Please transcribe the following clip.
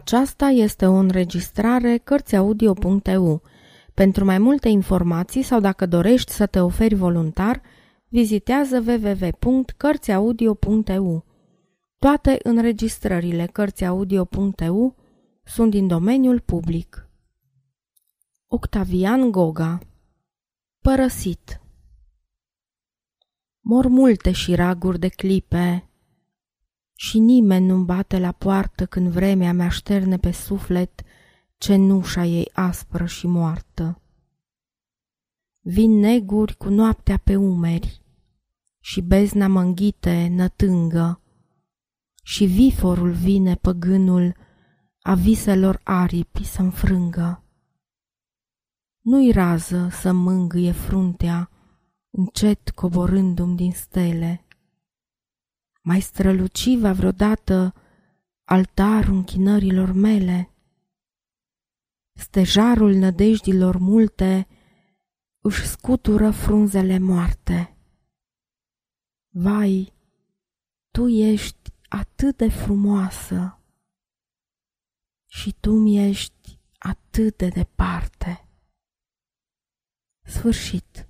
Aceasta este o înregistrare cărțiaudio.eu. Pentru mai multe informații sau dacă dorești să te oferi voluntar, vizitează www.cărțiaudio.eu. Toate înregistrările cărțiaudio.eu sunt din domeniul public. Octavian Goga. Părăsit. Mor multe șiraguri de clipe și nimeni nu-mi bate la poartă când vremea mea șterne pe suflet cenușa ei aspră și moartă. Vin neguri cu noaptea pe umeri și bezna mă înghite nătângă și viforul vine păgânul a viselor aripi să înfrângă. Nu-i rază să mângâie fruntea încet coborându-mi din stele. Mai străluciva vreodată altarul închinărilor mele? Stejarul nădejdilor multe își scutură frunzele moarte. Vai, tu ești atât de frumoasă și tu mi ești atât de departe. Sfârșit.